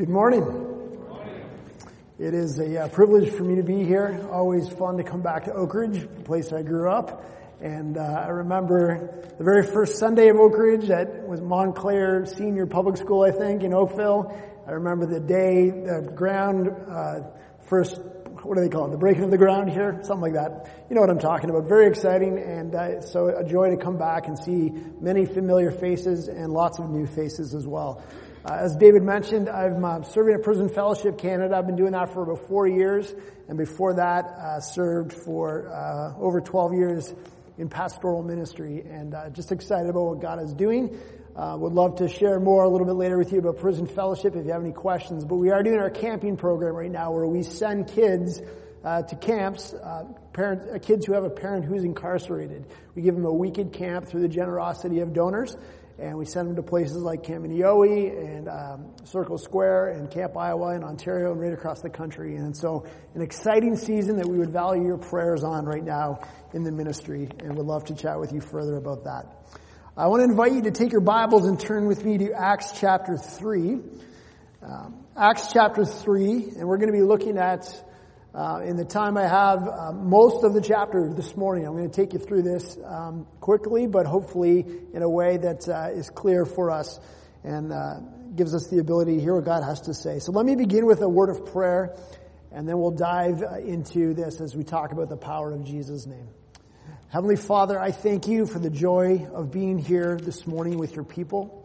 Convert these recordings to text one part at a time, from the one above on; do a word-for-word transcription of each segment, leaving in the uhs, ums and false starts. Good morning. Good morning. It is a uh, privilege for me to be here. Always fun to come back to Oak Ridge, the place I grew up. And uh, I remember the very first Sunday of Oak Ridge, that was Montclair Senior Public School, I think, in Oakville. I remember the day, the ground, uh, first, what do they call it, the breaking of the ground here, something like that. You know what I'm talking about. Very exciting, and uh, so a joy to come back and see many familiar faces and lots of new faces as well. Uh, as David mentioned, I'm uh, serving at Prison Fellowship Canada. I've been doing that for about four years, and before that, uh, served for uh, over twelve years in pastoral ministry, and uh, just excited about what God is doing. Uh, would love to share more a little bit later with you about Prison Fellowship if you have any questions, but we are doing our camping program right now where we send kids uh, to camps, uh, parents, uh, kids who have a parent who's incarcerated. We give them a weekend camp through the generosity of donors. And we send them to places like Camp Iniohe and um, Circle Square and Camp Iowa in Ontario and right across the country. And so an exciting season that we would value your prayers on right now in the ministry, and would love to chat with you further about that. I want to invite you to take your Bibles and turn with me to Acts chapter three. Um, Acts chapter three, and we're going to be looking at, uh, in the time I have, uh, most of the chapter this morning. I'm going to take you through this um, quickly, but hopefully in a way that uh, is clear for us and uh, gives us the ability to hear what God has to say. So let me begin with a word of prayer, and then we'll dive into this as we talk about the power of Jesus' name. Heavenly Father, I thank you for the joy of being here this morning with your people.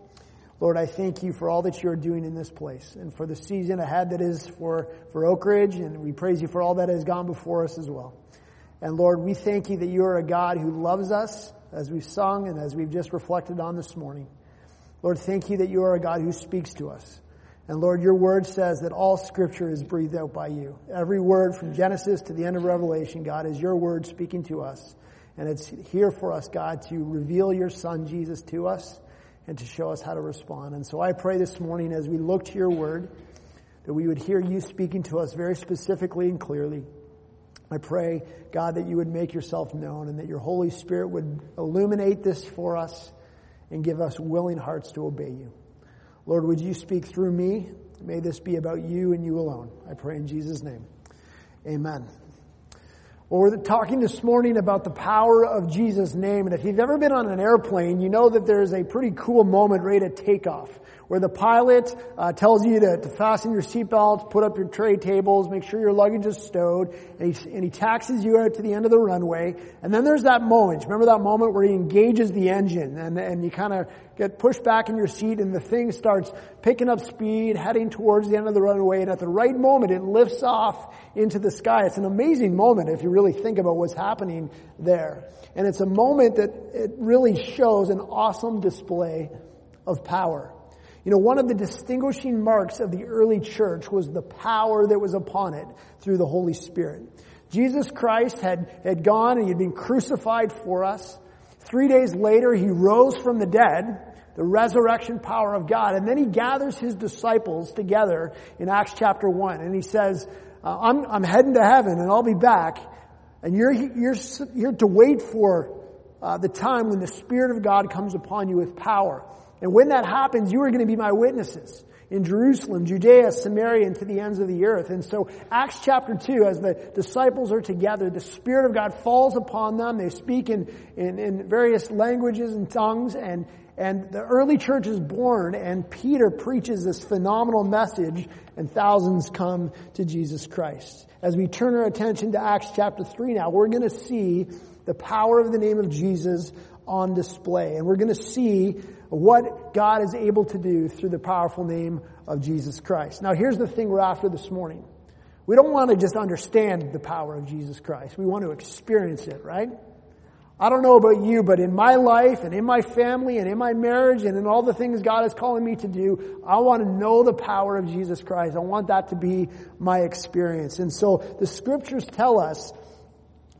Lord, I thank you for all that you're doing in this place and for the season ahead that is for, for Oak Ridge, and we praise you for all that has gone before us as well. And Lord, we thank you that you are a God who loves us, as we've sung and as we've just reflected on this morning. Lord, thank you that you are a God who speaks to us. And Lord, your word says that all scripture is breathed out by you. Every word from Genesis to the end of Revelation, God, is your word speaking to us. And it's here for us, God, to reveal your Son, Jesus, to us and to show us how to respond. And so I pray this morning as we look to your word that we would hear you speaking to us very specifically and clearly. I pray, God, that you would make yourself known and that your Holy Spirit would illuminate this for us and give us willing hearts to obey you. Lord, would you speak through me? May this be about you and you alone. I pray in Jesus' name. Amen. Well, we're talking this morning about the power of Jesus' name, and if you've ever been on an airplane, you know that there's a pretty cool moment right at takeoff, where the pilot uh, tells you to, to fasten your seatbelts, put up your tray tables, make sure your luggage is stowed, and he, and he taxis you out to the end of the runway, and then there's that moment, remember that moment where he engages the engine, and, and you kind of get pushed back in your seat, and the thing starts picking up speed, heading towards the end of the runway, and at the right moment, it lifts off into the sky. It's an amazing moment if you really think about what's happening there. And it's a moment that it really shows an awesome display of power. You know, one of the distinguishing marks of the early church was the power that was upon it through the Holy Spirit. Jesus Christ had, had gone and he'd been crucified for us. Three days later, he rose from the dead, the resurrection power of God, and then he gathers his disciples together in Acts chapter one, and he says, uh, I'm, I'm heading to heaven, and I'll be back, and you're, you're, you're to wait for uh, the time when the Spirit of God comes upon you with power. And when that happens, you are going to be my witnesses in Jerusalem, Judea, Samaria, and to the ends of the earth. And so Acts chapter two, as the disciples are together, the Spirit of God falls upon them. They speak in, in, in various languages and tongues, and, and the early church is born, and Peter preaches this phenomenal message, and thousands come to Jesus Christ. As we turn our attention to Acts chapter three now, we're going to see the power of the name of Jesus on display, and we're going to see what God is able to do through the powerful name of Jesus Christ. Now, here's the thing we're after this morning. We don't want to just understand the power of Jesus Christ. We want to experience it, right? I don't know about you, but in my life and in my family and in my marriage and in all the things God is calling me to do, I want to know the power of Jesus Christ. I want that to be my experience. And so the scriptures tell us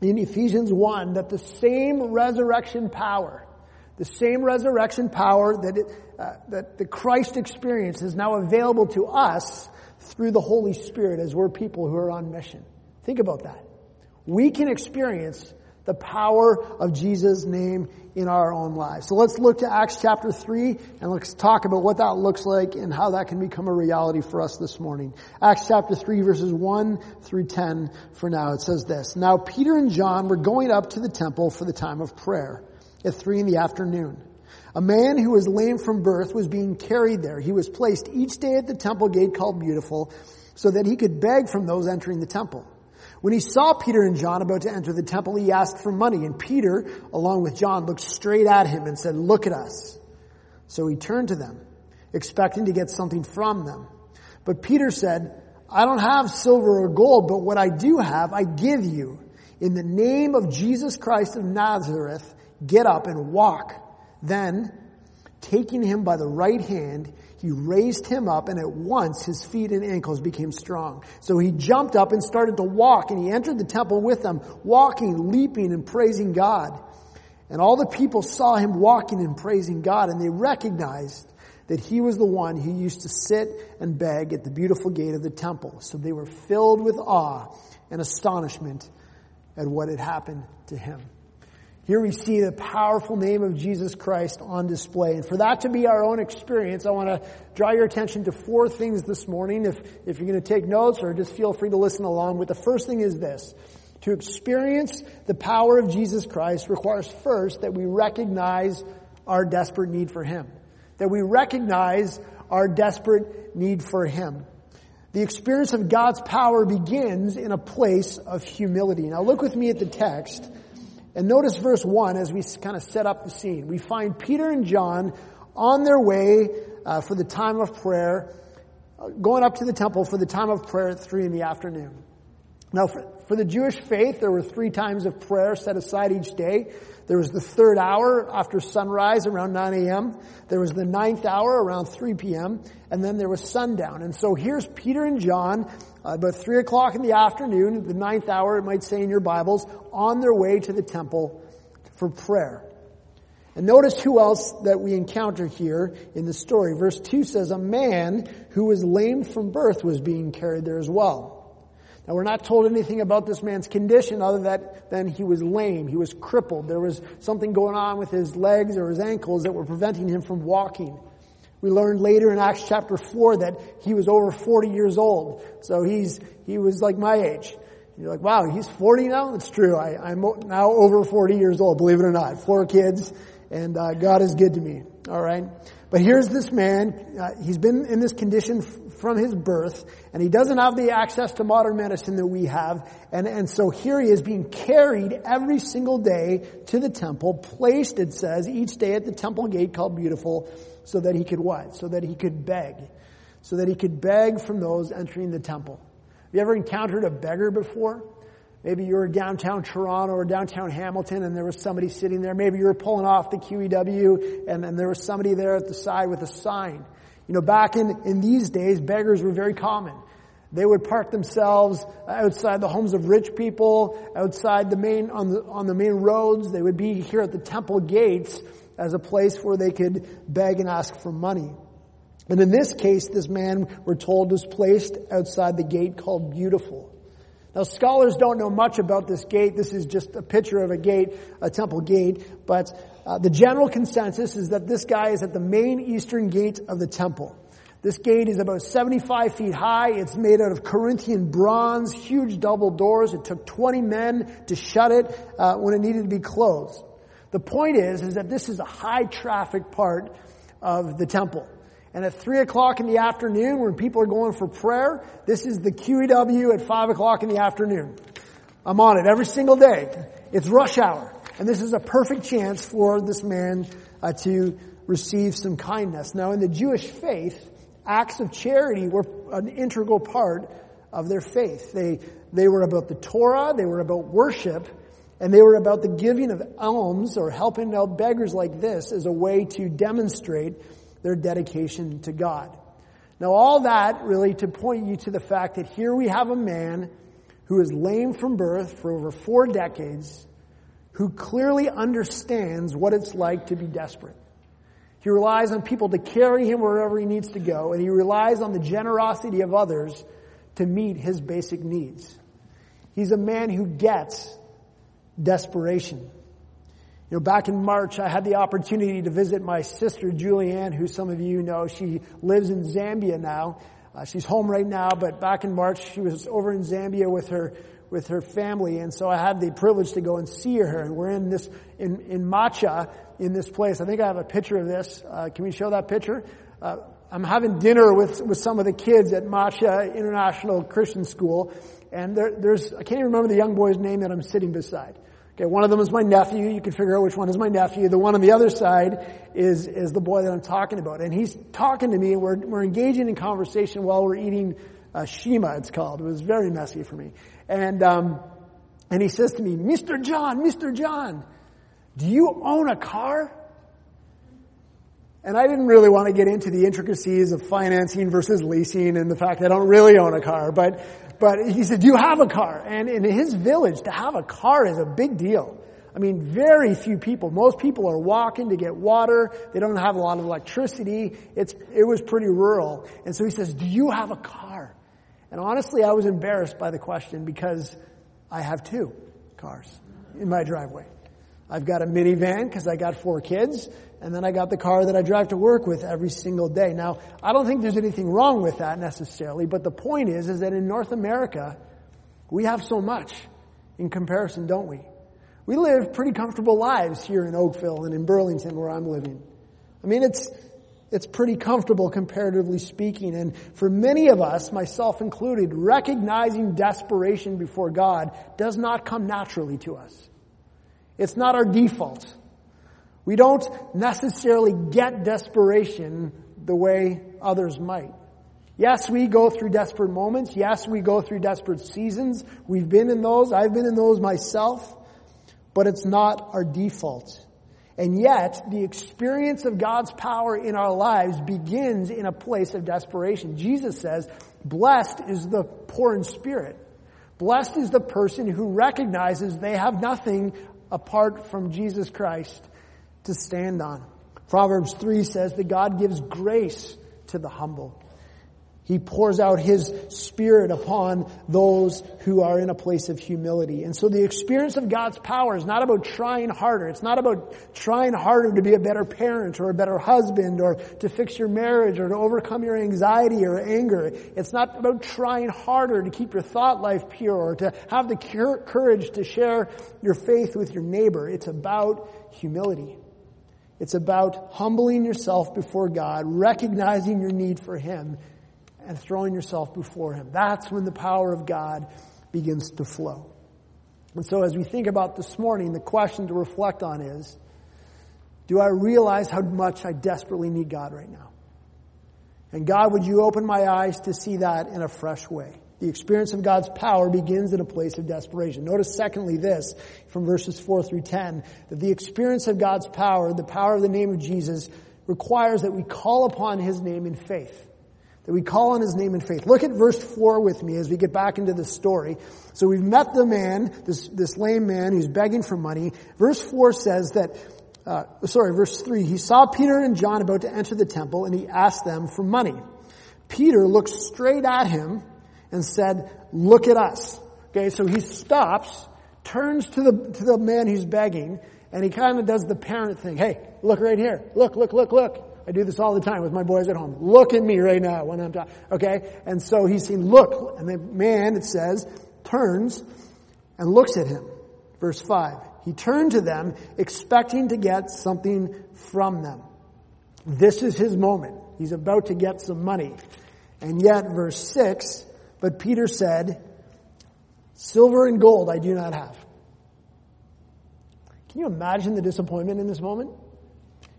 in Ephesians one that the same resurrection power The same resurrection power that it, uh, that the Christ experience is now available to us through the Holy Spirit as we're people who are on mission. Think about that. We can experience the power of Jesus' name in our own lives. So let's look to Acts chapter three, and let's talk about what that looks like and how that can become a reality for us this morning. Acts chapter three, verses one through ten for now. It says this: Now Peter and John were going up to the temple for the time of prayer at three in the afternoon. A man who was lame from birth was being carried there. He was placed each day at the temple gate called Beautiful, so that he could beg from those entering the temple. When he saw Peter and John about to enter the temple, he asked for money, and Peter, along with John, looked straight at him and said, "Look at us." So he turned to them, expecting to get something from them. But Peter said, "I don't have silver or gold, but what I do have, I give you. In the name of Jesus Christ of Nazareth, get up and walk." Then, taking him by the right hand, he raised him up, and at once his feet and ankles became strong. So he jumped up and started to walk, and he entered the temple with them, walking, leaping, and praising God. And all the people saw him walking and praising God, and they recognized that he was the one who used to sit and beg at the beautiful gate of the temple. So they were filled with awe and astonishment at what had happened to him. Here we see the powerful name of Jesus Christ on display. And for that to be our own experience, I want to draw your attention to four things this morning. If, if you're going to take notes, or just feel free to listen along. But the first thing is this: to experience the power of Jesus Christ requires first that we recognize our desperate need for Him. That we recognize our desperate need for Him. The experience of God's power begins in a place of humility. Now look with me at the text. And notice verse one as we kind of set up the scene. We find Peter and John on their way uh, for the time of prayer, uh, going up to the temple for the time of prayer at three in the afternoon. Now, for, for the Jewish faith, there were three times of prayer set aside each day. There was the third hour after sunrise around nine a.m. There was the ninth hour around three p.m. And then there was sundown. And so here's Peter and John, uh, about three o'clock in the afternoon, the ninth hour, it might say in your Bibles, on their way to the temple for prayer. And notice who else that we encounter here in the story. Verse two says, a man who was lame from birth was being carried there as well. Now, we're not told anything about this man's condition other than he was lame. He was crippled. There was something going on with his legs or his ankles that were preventing him from walking. We learned later in Acts chapter four that he was over forty years old. So he's he was like my age. And you're like, wow, he's forty now? It's true. I, I'm now over forty years old, believe it or not. Four kids, and uh, God is good to me. All right? But here's this man, uh, he's been in this condition f- from his birth, and he doesn't have the access to modern medicine that we have, and, and so here he is being carried every single day to the temple, placed, it says, each day at the temple gate called Beautiful, so that he could what? So that he could beg. So that he could beg from those entering the temple. Have you ever encountered a beggar before? Maybe you were downtown Toronto or downtown Hamilton, and there was somebody sitting there. Maybe you were pulling off the Q E W, and, and there was somebody there at the side with a sign. You know, back in, in these days, beggars were very common. They would park themselves outside the homes of rich people, outside the main, on the, on the main roads. They would be here at the temple gates as a place where they could beg and ask for money. And in this case, this man, we're told, was placed outside the gate called Beautiful. Now, scholars don't know much about this gate. This is just a picture of a gate, a temple gate. But uh, the general consensus is that this guy is at the main eastern gate of the temple. This gate is about seventy-five feet high. It's made out of Corinthian bronze, huge double doors. It took twenty men to shut it uh, when it needed to be closed. The point is, is that this is a high-traffic part of the temple. And at three o'clock in the afternoon, when people are going for prayer, this is the Q E W at five o'clock in the afternoon. I'm on it every single day. It's rush hour. And this is a perfect chance for this man uh, to receive some kindness. Now, in the Jewish faith, acts of charity were an integral part of their faith. They, they were about the Torah, they were about worship, and they were about the giving of alms or helping out beggars like this as a way to demonstrate their dedication to God. Now, all that really to point you to the fact that here we have a man who is lame from birth for over four decades, who clearly understands what it's like to be desperate. He relies on people to carry him wherever he needs to go, and he relies on the generosity of others to meet his basic needs. He's a man who gets desperation. You know, back in March, I had the opportunity to visit my sister, Julianne, who some of you know. She lives in Zambia now. Uh, she's home right now, but back in March, she was over in Zambia with her with her family, and so I had the privilege to go and see her. And we're in this in in Macha, in this place. I think I have a picture of this. Uh, can we show that picture? Uh, I'm having dinner with with some of the kids at Macha International Christian School, and there, there's I can't even remember the young boy's name that I'm sitting beside. Okay, one of them is my nephew. You can figure out which one is my nephew. The one on the other side is is the boy that I'm talking about, and he's talking to me, and we're we're engaging in conversation while we're eating uh, shima. It's called. It was very messy for me, and um, and he says to me, "Mister John, Mister John, do you own a car?" And I didn't really want to get into the intricacies of financing versus leasing and the fact that I don't really own a car, but. But he said, do you have a car? And in his village, to have a car is a big deal. I mean, very few people. Most people are walking to get water. They don't have a lot of electricity. It's, it was pretty rural. And so he says, do you have a car? And honestly, I was embarrassed by the question because I have two cars in my driveway. I've got a minivan because I got four kids. And then I got the car that I drive to work with every single day. Now, I don't think there's anything wrong with that necessarily, but the point is, is that in North America, we have so much in comparison, don't we? We live pretty comfortable lives here in Oakville and in Burlington where I'm living. I mean, it's, it's pretty comfortable comparatively speaking. And for many of us, myself included, recognizing desperation before God does not come naturally to us. It's not our default. We don't necessarily get desperation the way others might. Yes, we go through desperate moments. Yes, we go through desperate seasons. We've been in those. I've been in those myself. But it's not our default. And yet, the experience of God's power in our lives begins in a place of desperation. Jesus says, blessed is the poor in spirit. Blessed is the person who recognizes they have nothing apart from Jesus Christ to stand on. Proverbs three says that God gives grace to the humble. He pours out his spirit upon those who are in a place of humility. And so the experience of God's power is not about trying harder. It's not about trying harder to be a better parent or a better husband or to fix your marriage or to overcome your anxiety or anger. It's not about trying harder to keep your thought life pure or to have the courage to share your faith with your neighbor. It's about humility. It's about humbling yourself before God, recognizing your need for Him, and throwing yourself before Him. That's when the power of God begins to flow. And so as we think about this morning, the question to reflect on is, do I realize how much I desperately need God right now? And God, would you open my eyes to see that in a fresh way? The experience of God's power begins in a place of desperation. Notice secondly this, from verses four through ten, that the experience of God's power, the power of the name of Jesus, requires that we call upon His name in faith. That we call on His name in faith. Look at verse four with me as we get back into the story. So we've met the man, this this lame man who's begging for money. Verse four says that, uh, sorry, verse three, he saw Peter and John about to enter the temple, and he asked them for money. Peter looked straight at him and said, "Look at us." Okay, so he stops, turns to the to the man who's begging, and he kind of does the parent thing. Hey, look right here. Look, look, look, look. I do this all the time with my boys at home. Look at me right now when I'm talking. Okay? And so he's seen, look. And the man, it says, turns and looks at him. Verse five. He turned to them, expecting to get something from them. This is his moment. He's about to get some money. And yet, verse six, but Peter said, "Silver and gold I do not have." Can you imagine the disappointment in this moment?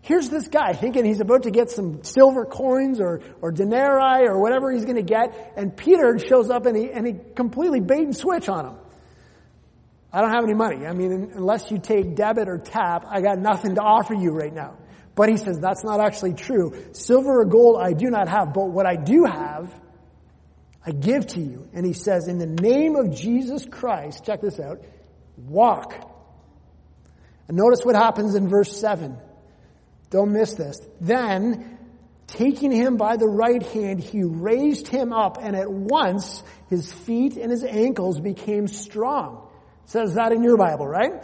Here's this guy thinking he's about to get some silver coins or, or denarii or whatever he's going to get. And Peter shows up and he, and he completely bait and switch on him. I don't have any money. I mean, unless you take debit or tap, I got nothing to offer you right now. But he says, that's not actually true. Silver or gold I do not have, but what I do have, I give to you. And he says, in the name of Jesus Christ, check this out, walk. And notice what happens in verse seven. Don't miss this. Then, taking him by the right hand, he raised him up, and at once his feet and his ankles became strong. It says that in your Bible, right?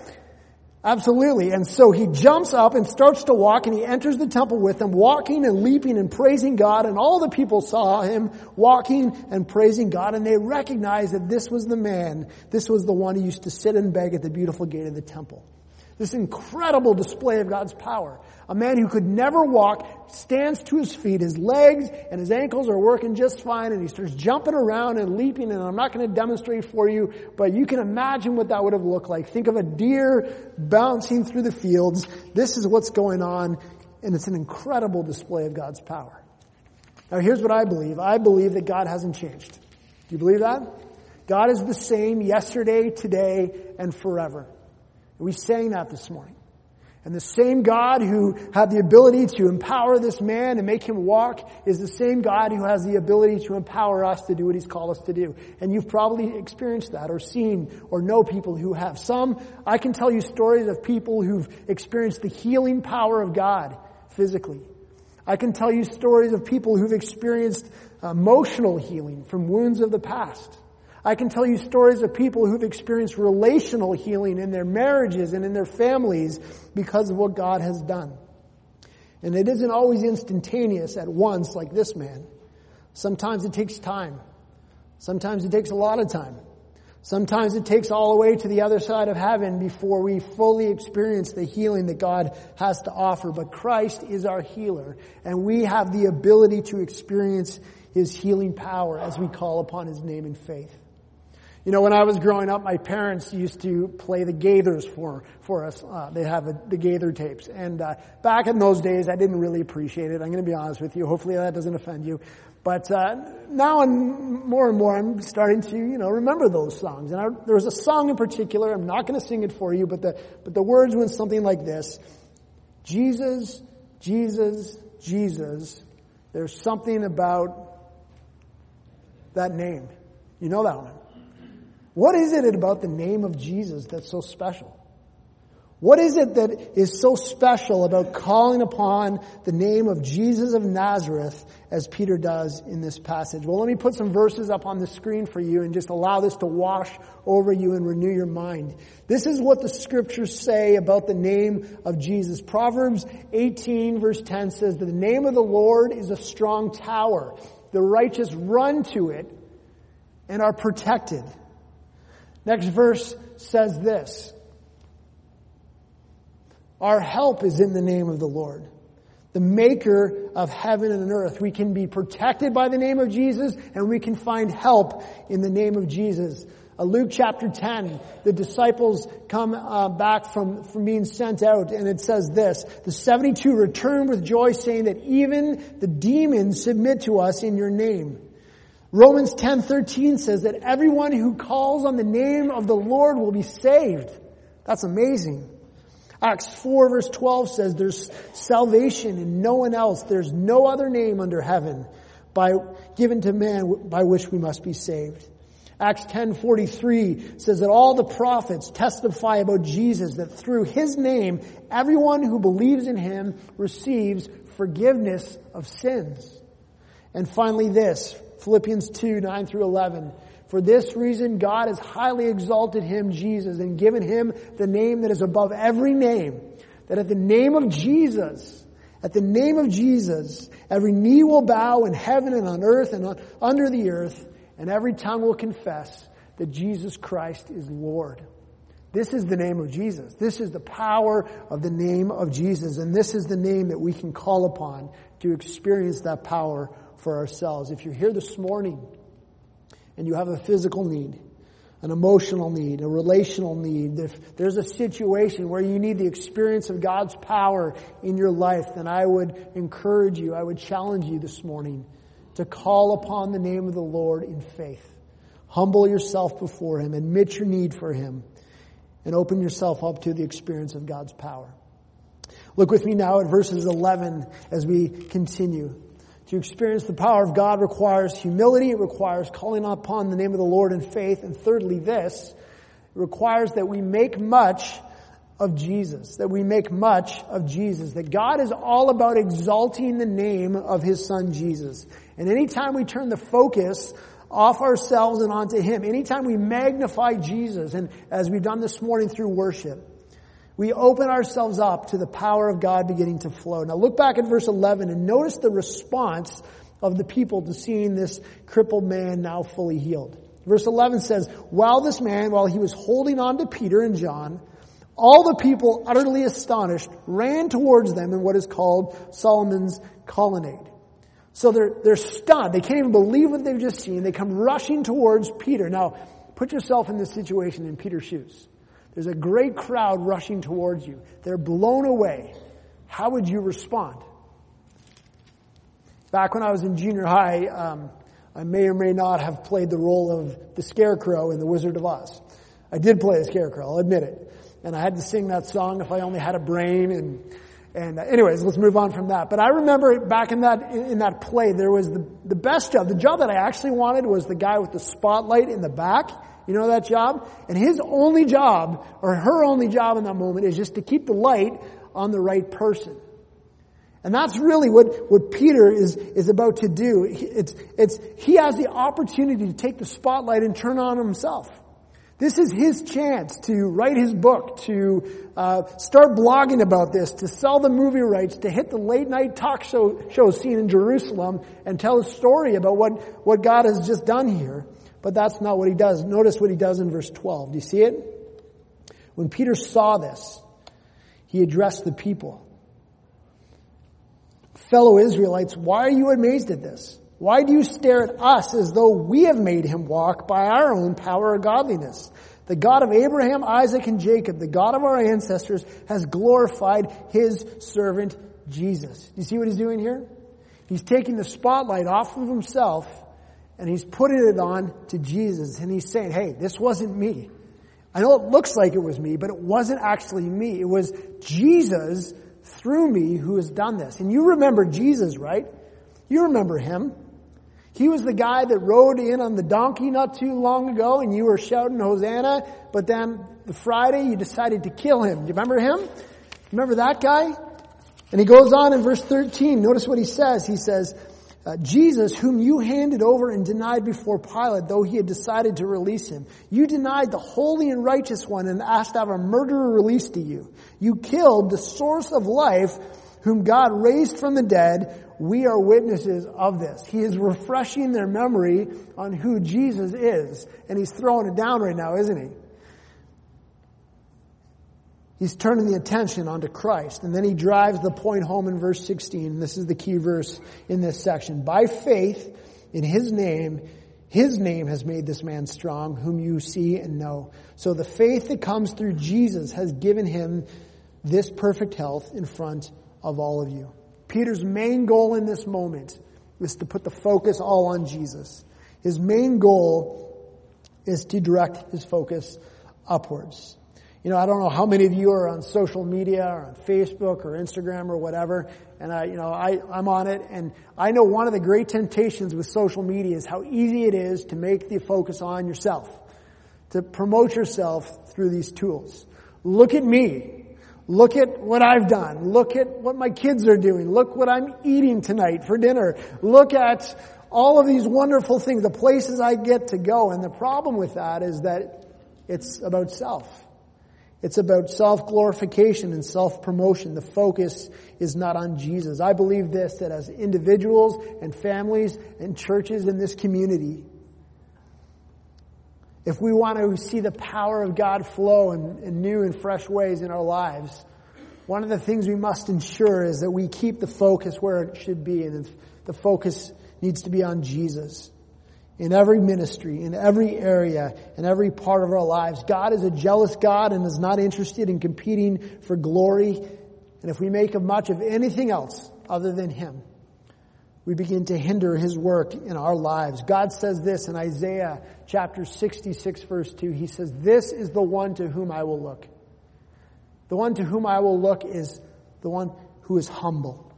Absolutely. And so he jumps up and starts to walk, and he enters the temple with them, walking and leaping and praising God. And all the people saw him walking and praising God, and they recognized that this was the man. This was the one who used to sit and beg at the beautiful gate of the temple. This incredible display of God's power. A man who could never walk stands to his feet. His legs and his ankles are working just fine, and he starts jumping around and leaping, and I'm not going to demonstrate for you, but you can imagine what that would have looked like. Think of a deer bouncing through the fields. This is what's going on, and it's an incredible display of God's power. Now, here's what I believe. I believe that God hasn't changed. Do you believe that? God is the same yesterday, today, and forever. We sang that this morning. And the same God who had the ability to empower this man and make him walk is the same God who has the ability to empower us to do what he's called us to do. And you've probably experienced that or seen or know people who have. Some, I can tell you stories of people who've experienced the healing power of God physically. I can tell you stories of people who've experienced emotional healing from wounds of the past. I can tell you stories of people who've experienced relational healing in their marriages and in their families because of what God has done. And it isn't always instantaneous at once like this man. Sometimes it takes time. Sometimes it takes a lot of time. Sometimes it takes all the way to the other side of heaven before we fully experience the healing that God has to offer. But Christ is our healer, and we have the ability to experience his healing power as we call upon his name in faith. You know, when I was growing up, my parents used to play the Gaithers for, for us. Uh, they have a, the Gaither tapes. And uh, back in those days, I didn't really appreciate it. I'm going to be honest with you. Hopefully that doesn't offend you. But uh, now and more and more, I'm starting to, you know, remember those songs. And I, there was a song in particular. I'm not going to sing it for you, but the but the words went something like this. Jesus, Jesus, Jesus. There's something about that name. You know that one. What is it about the name of Jesus that's so special? What is it that is so special about calling upon the name of Jesus of Nazareth as Peter does in this passage? Well, let me put some verses up on the screen for you and just allow this to wash over you and renew your mind. This is what the scriptures say about the name of Jesus. Proverbs eighteen verse ten says, "The name of the Lord is a strong tower. The righteous run to it and are protected." Next verse says this. Our help is in the name of the Lord, the maker of heaven and earth. We can be protected by the name of Jesus, and we can find help in the name of Jesus. Uh, Luke chapter ten, the disciples come uh, back from, from being sent out, and it says this, the seventy-two returned with joy, saying that even the demons submit to us in your name. Romans ten thirteen says that everyone who calls on the name of the Lord will be saved. That's amazing. Acts four verse twelve says there's salvation in no one else. There's no other name under heaven by given to man by which we must be saved. Acts ten forty-three says that all the prophets testify about Jesus, that through his name, everyone who believes in him receives forgiveness of sins. And finally this, Philippians two nine through eleven. For this reason, God has highly exalted him, Jesus, and given him the name that is above every name, that at the name of Jesus, at the name of Jesus, every knee will bow in heaven and on earth and on, under the earth, and every tongue will confess that Jesus Christ is Lord. This is the name of Jesus. This is the power of the name of Jesus. And this is the name that we can call upon to experience that power for ourselves. If you're here this morning and you have a physical need, an emotional need, a relational need, if there's a situation where you need the experience of God's power in your life, then I would encourage you, I would challenge you this morning to call upon the name of the Lord in faith. Humble yourself before him, admit your need for him, and open yourself up to the experience of God's power. Look with me now at verses eleven as we continue. To experience the power of God requires humility. It requires calling upon the name of the Lord in faith. And thirdly, this requires that we make much of Jesus, that we make much of Jesus, that God is all about exalting the name of his son Jesus. And anytime we turn the focus off ourselves and onto him, anytime we magnify Jesus, and as we've done this morning through worship, We open ourselves up to the power of God beginning to flow. Now look back at verse eleven and notice the response of the people to seeing this crippled man now fully healed. Verse eleven says, While this man, while he was holding on to Peter and John, all the people, utterly astonished, ran towards them in what is called Solomon's colonnade. So they're, they're stunned. They can't even believe what they've just seen. They come rushing towards Peter. Now, put yourself in this situation in Peter's shoes. There's a great crowd rushing towards you. They're blown away. How would you respond? Back when I was in junior high, um, I may or may not have played the role of the Scarecrow in The Wizard of Oz. I did play the Scarecrow, I'll admit it. And I had to sing that song if I only had a brain. And, and uh, anyways, let's move on from that. But I remember back in that, in, in that play, there was the, the best job. The job that I actually wanted was the guy with the spotlight in the back. You know that job? And his only job, or her only job in that moment, is just to keep the light on the right person. And that's really what, what Peter is, is about to do. It's, it's, he has the opportunity to take the spotlight and turn on himself. This is his chance to write his book, to uh, start blogging about this, to sell the movie rights, to hit the late-night talk show, show scene in Jerusalem and tell a story about what, what God has just done here. But that's not what he does. Notice what he does in verse twelve. Do you see it? When Peter saw this, he addressed the people. Fellow Israelites, why are you amazed at this? Why do you stare at us as though we have made him walk by our own power or godliness? The God of Abraham, Isaac, and Jacob, the God of our ancestors, has glorified his servant Jesus. You see what he's doing here? He's taking the spotlight off of himself and he's putting it on to Jesus. And he's saying, hey, this wasn't me. I know it looks like it was me, but it wasn't actually me. It was Jesus through me who has done this. And you remember Jesus, right? You remember him. He was the guy that rode in on the donkey not too long ago and you were shouting Hosanna, but then the Friday you decided to kill him. Do you remember him? Remember that guy? And he goes on in verse thirteen. Notice what he says. He says, uh, Jesus, whom you handed over and denied before Pilate, though he had decided to release him. You denied the holy and righteous one and asked to have a murderer released to you. You killed the source of life, whom God raised from the dead. We are witnesses of this. He is refreshing their memory on who Jesus is. And he's throwing it down right now, isn't he? He's turning the attention onto Christ. And then he drives the point home in verse sixteen. This is the key verse in this section. By faith in his name, his name has made this man strong, whom you see and know. So the faith that comes through Jesus has given him this perfect health in front of all of you. Peter's main goal in this moment is to put the focus all on Jesus. His main goal is to direct his focus upwards. You know, I don't know how many of you are on social media or on Facebook or Instagram or whatever, and I, you know, I, I'm on it, and I know one of the great temptations with social media is how easy it is to make the focus on yourself, to promote yourself through these tools. Look at me. Look at what I've done. Look at what my kids are doing. Look what I'm eating tonight for dinner. Look at all of these wonderful things, the places I get to go. And the problem with that is that it's about self. It's about self-glorification and self-promotion. The focus is not on Jesus. I believe this, that as individuals and families and churches in this community, if we want to see the power of God flow in, in new and fresh ways in our lives, one of the things we must ensure is that we keep the focus where it should be, and the focus needs to be on Jesus. In every ministry, in every area, in every part of our lives, God is a jealous God and is not interested in competing for glory. And if we make much of anything else other than him, we begin to hinder his work in our lives. God says this in Isaiah chapter sixty-six, verse two. He says, this is the one to whom I will look. The one to whom I will look is the one who is humble.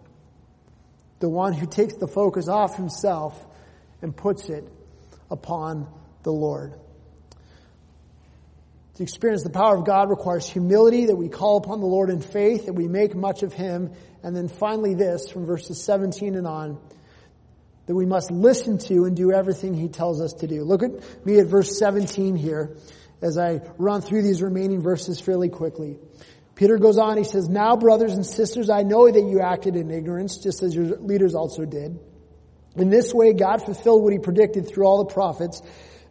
The one who takes the focus off himself and puts it upon the Lord. To experience the power of God requires humility, that we call upon the Lord in faith, that we make much of him. And then finally this, from verses seventeen and on, that we must listen to and do everything he tells us to do. Look at me at verse seventeen here as I run through these remaining verses fairly quickly. Peter goes on, he says, "Now, brothers and sisters, I know that you acted in ignorance, just as your leaders also did. In this way, God fulfilled what he predicted through all the prophets,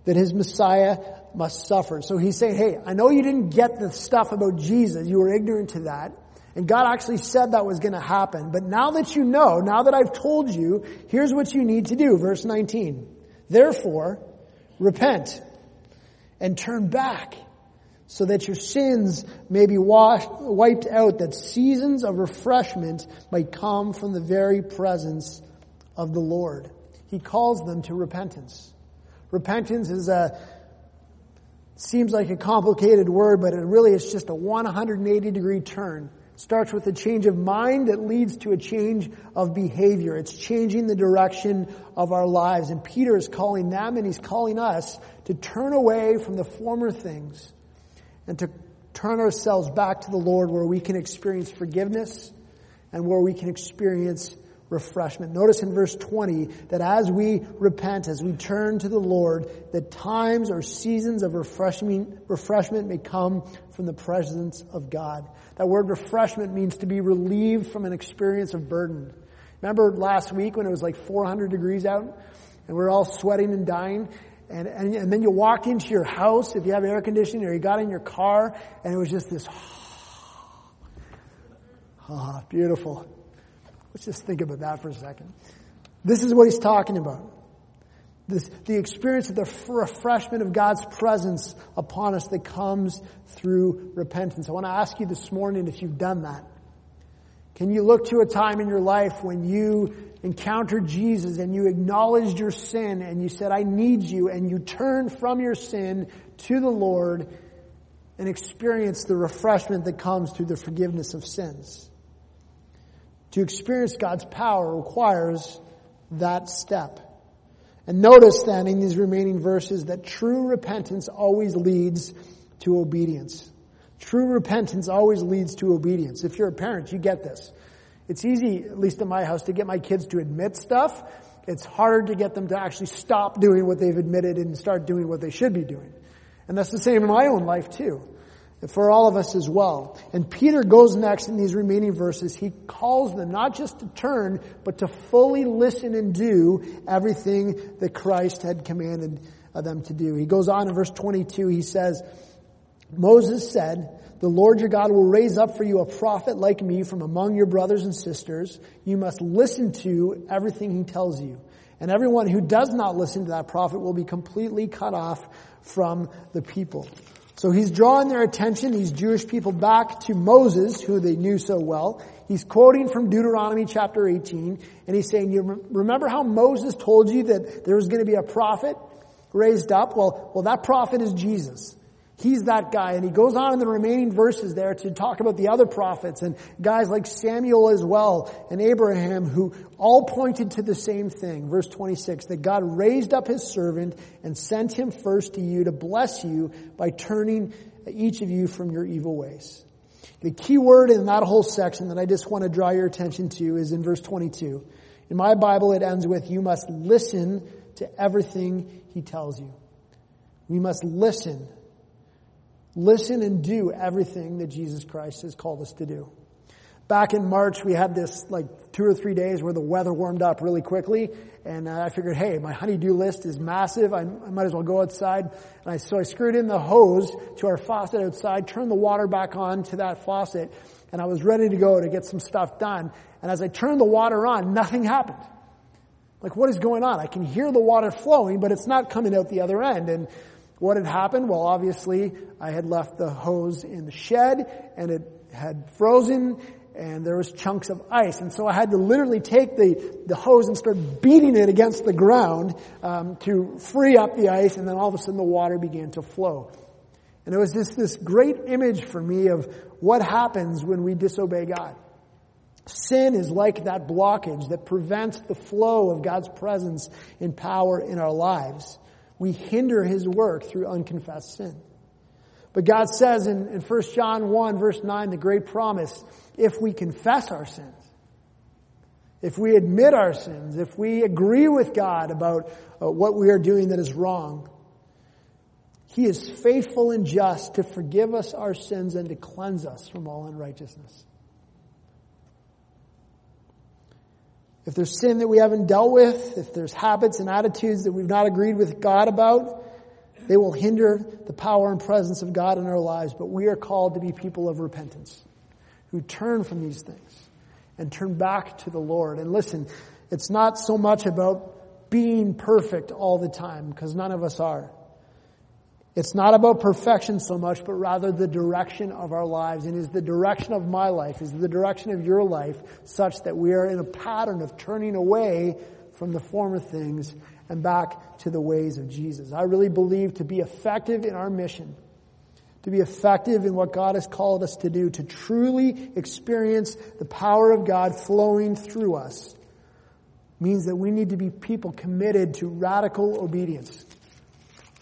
that his Messiah must suffer." So he's saying, hey, I know you didn't get the stuff about Jesus. You were ignorant to that. And God actually said that was going to happen. But now that you know, now that I've told you, here's what you need to do. Verse nineteen. "Therefore, repent and turn back, so that your sins may be washed, wiped out, that seasons of refreshment might come from the very presence of the Lord." He calls them to repentance. Repentance is a, seems like a complicated word, but it really is just a one hundred eighty degree turn. It starts with a change of mind that leads to a change of behavior. It's changing the direction of our lives. And Peter is calling them, and he's calling us, to turn away from the former things and to turn ourselves back to the Lord, where we can experience forgiveness and where we can experience refreshment. Notice in verse twenty that as we repent, as we turn to the Lord, that times or seasons of refreshment, refreshment may come from the presence of God. That word refreshment means to be relieved from an experience of burden. Remember last week when it was like four hundred degrees out and we were all sweating and dying? And, and and then you walked into your house, if you have air conditioning, or you got in your car, and it was just this, ah, ah, beautiful. Let's just think about that for a second. This is what he's talking about. This, the experience of the refreshment of God's presence upon us that comes through repentance. I want to ask you this morning if you've done that. Can you look to a time in your life when you encountered Jesus and you acknowledged your sin and you said, "I need you," and you turned from your sin to the Lord and experienced the refreshment that comes through the forgiveness of sins? To experience God's power requires that step. And notice then in these remaining verses that true repentance always leads to obedience. True repentance always leads to obedience. If you're a parent, you get this. It's easy, at least in my house, to get my kids to admit stuff. It's hard to get them to actually stop doing what they've admitted and start doing what they should be doing. And that's the same in my own life too, and for all of us as well. And Peter goes next in these remaining verses. He calls them not just to turn, but to fully listen and do everything that Christ had commanded them to do. He goes on in verse twenty-two. He says, "Moses said, 'The Lord your God will raise up for you a prophet like me from among your brothers and sisters. You must listen to everything he tells you. And everyone who does not listen to that prophet will be completely cut off from the people.'" So he's drawing their attention, these Jewish people, back to Moses, who they knew so well. He's quoting from Deuteronomy chapter eighteen, and he's saying, you remember how Moses told you that there was going to be a prophet raised up? Well, well, that prophet is Jesus. He's that guy. And he goes on in the remaining verses there to talk about the other prophets and guys like Samuel as well and Abraham, who all pointed to the same thing. Verse twenty-six, that God raised up his servant and sent him first to you to bless you by turning each of you from your evil ways. The key word in that whole section that I just want to draw your attention to is in verse twenty-two. In my Bible, it ends with, "You must listen to everything he tells you." We must listen. Listen and do everything that Jesus Christ has called us to do. Back in March, we had this like two or three days where the weather warmed up really quickly. And uh, I figured, hey, my honey-do list is massive. I, I might as well go outside. And I, so I screwed in the hose to our faucet outside, turned the water back on to that faucet, and I was ready to go to get some stuff done. And as I turned the water on, nothing happened. Like, what is going on? I can hear the water flowing, but it's not coming out the other end. And what had happened? Well, obviously, I had left the hose in the shed, and it had frozen, and there was chunks of ice. And so I had to literally take the, the hose and start beating it against the ground um, to free up the ice, and then all of a sudden the water began to flow. And it was just this great image for me of what happens when we disobey God. Sin is like that blockage that prevents the flow of God's presence and power in our lives. We hinder his work through unconfessed sin. But God says in, in First John one, verse nine, the great promise, if we confess our sins, if we admit our sins, if we agree with God about uh, what we are doing that is wrong, He is faithful and just to forgive us our sins and to cleanse us from all unrighteousness. If there's sin that we haven't dealt with, if there's habits and attitudes that we've not agreed with God about, they will hinder the power and presence of God in our lives. But we are called to be people of repentance who turn from these things and turn back to the Lord. And listen, it's not so much about being perfect all the time, because none of us are. It's not about perfection so much, but rather the direction of our lives. And is the direction of my life, is the direction of your life, such that we are in a pattern of turning away from the former things and back to the ways of Jesus. I really believe to be effective in our mission, to be effective in what God has called us to do, to truly experience the power of God flowing through us, means that we need to be people committed to radical obedience,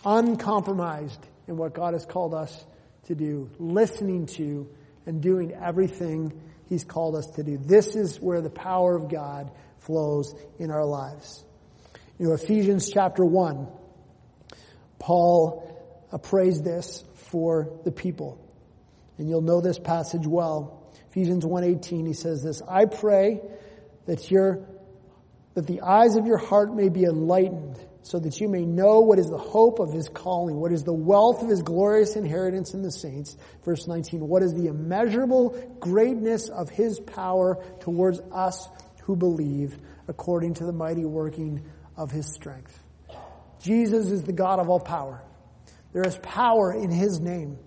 uncompromised in what God has called us to do, listening to and doing everything He's called us to do. This is where the power of God flows in our lives. You know, Ephesians chapter one, Paul uh, prays this for the people. And you'll know this passage well. Ephesians one eighteen, he says this, I pray that your that the eyes of your heart may be enlightened, so that you may know what is the hope of His calling, what is the wealth of His glorious inheritance in the saints. Verse nineteen, what is the immeasurable greatness of His power towards us who believe, according to the mighty working of His strength. Jesus is the God of all power. There is power in His name.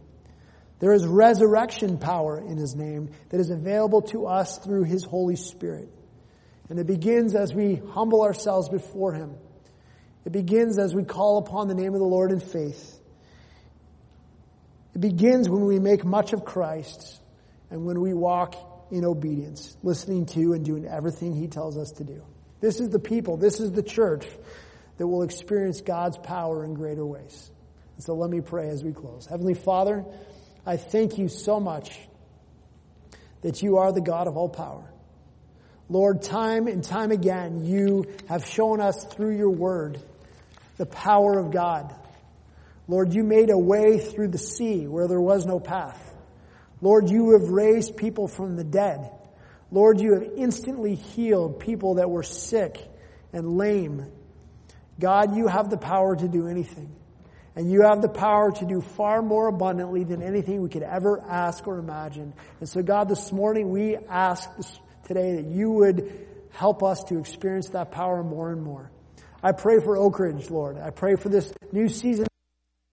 There is resurrection power in His name that is available to us through His Holy Spirit. And it begins as we humble ourselves before Him. It begins as we call upon the name of the Lord in faith. It begins when we make much of Christ and when we walk in obedience, listening to and doing everything He tells us to do. This is the people, this is the church that will experience God's power in greater ways. And so let me pray as we close. Heavenly Father, I thank You so much that You are the God of all power. Lord, time and time again, You have shown us through Your word the power of God. Lord, You made a way through the sea where there was no path. Lord, You have raised people from the dead. Lord, You have instantly healed people that were sick and lame. God, You have the power to do anything. And You have the power to do far more abundantly than anything we could ever ask or imagine. And so, God, this morning we ask today that You would help us to experience that power more and more. I pray for Oak Ridge, Lord. I pray for this new season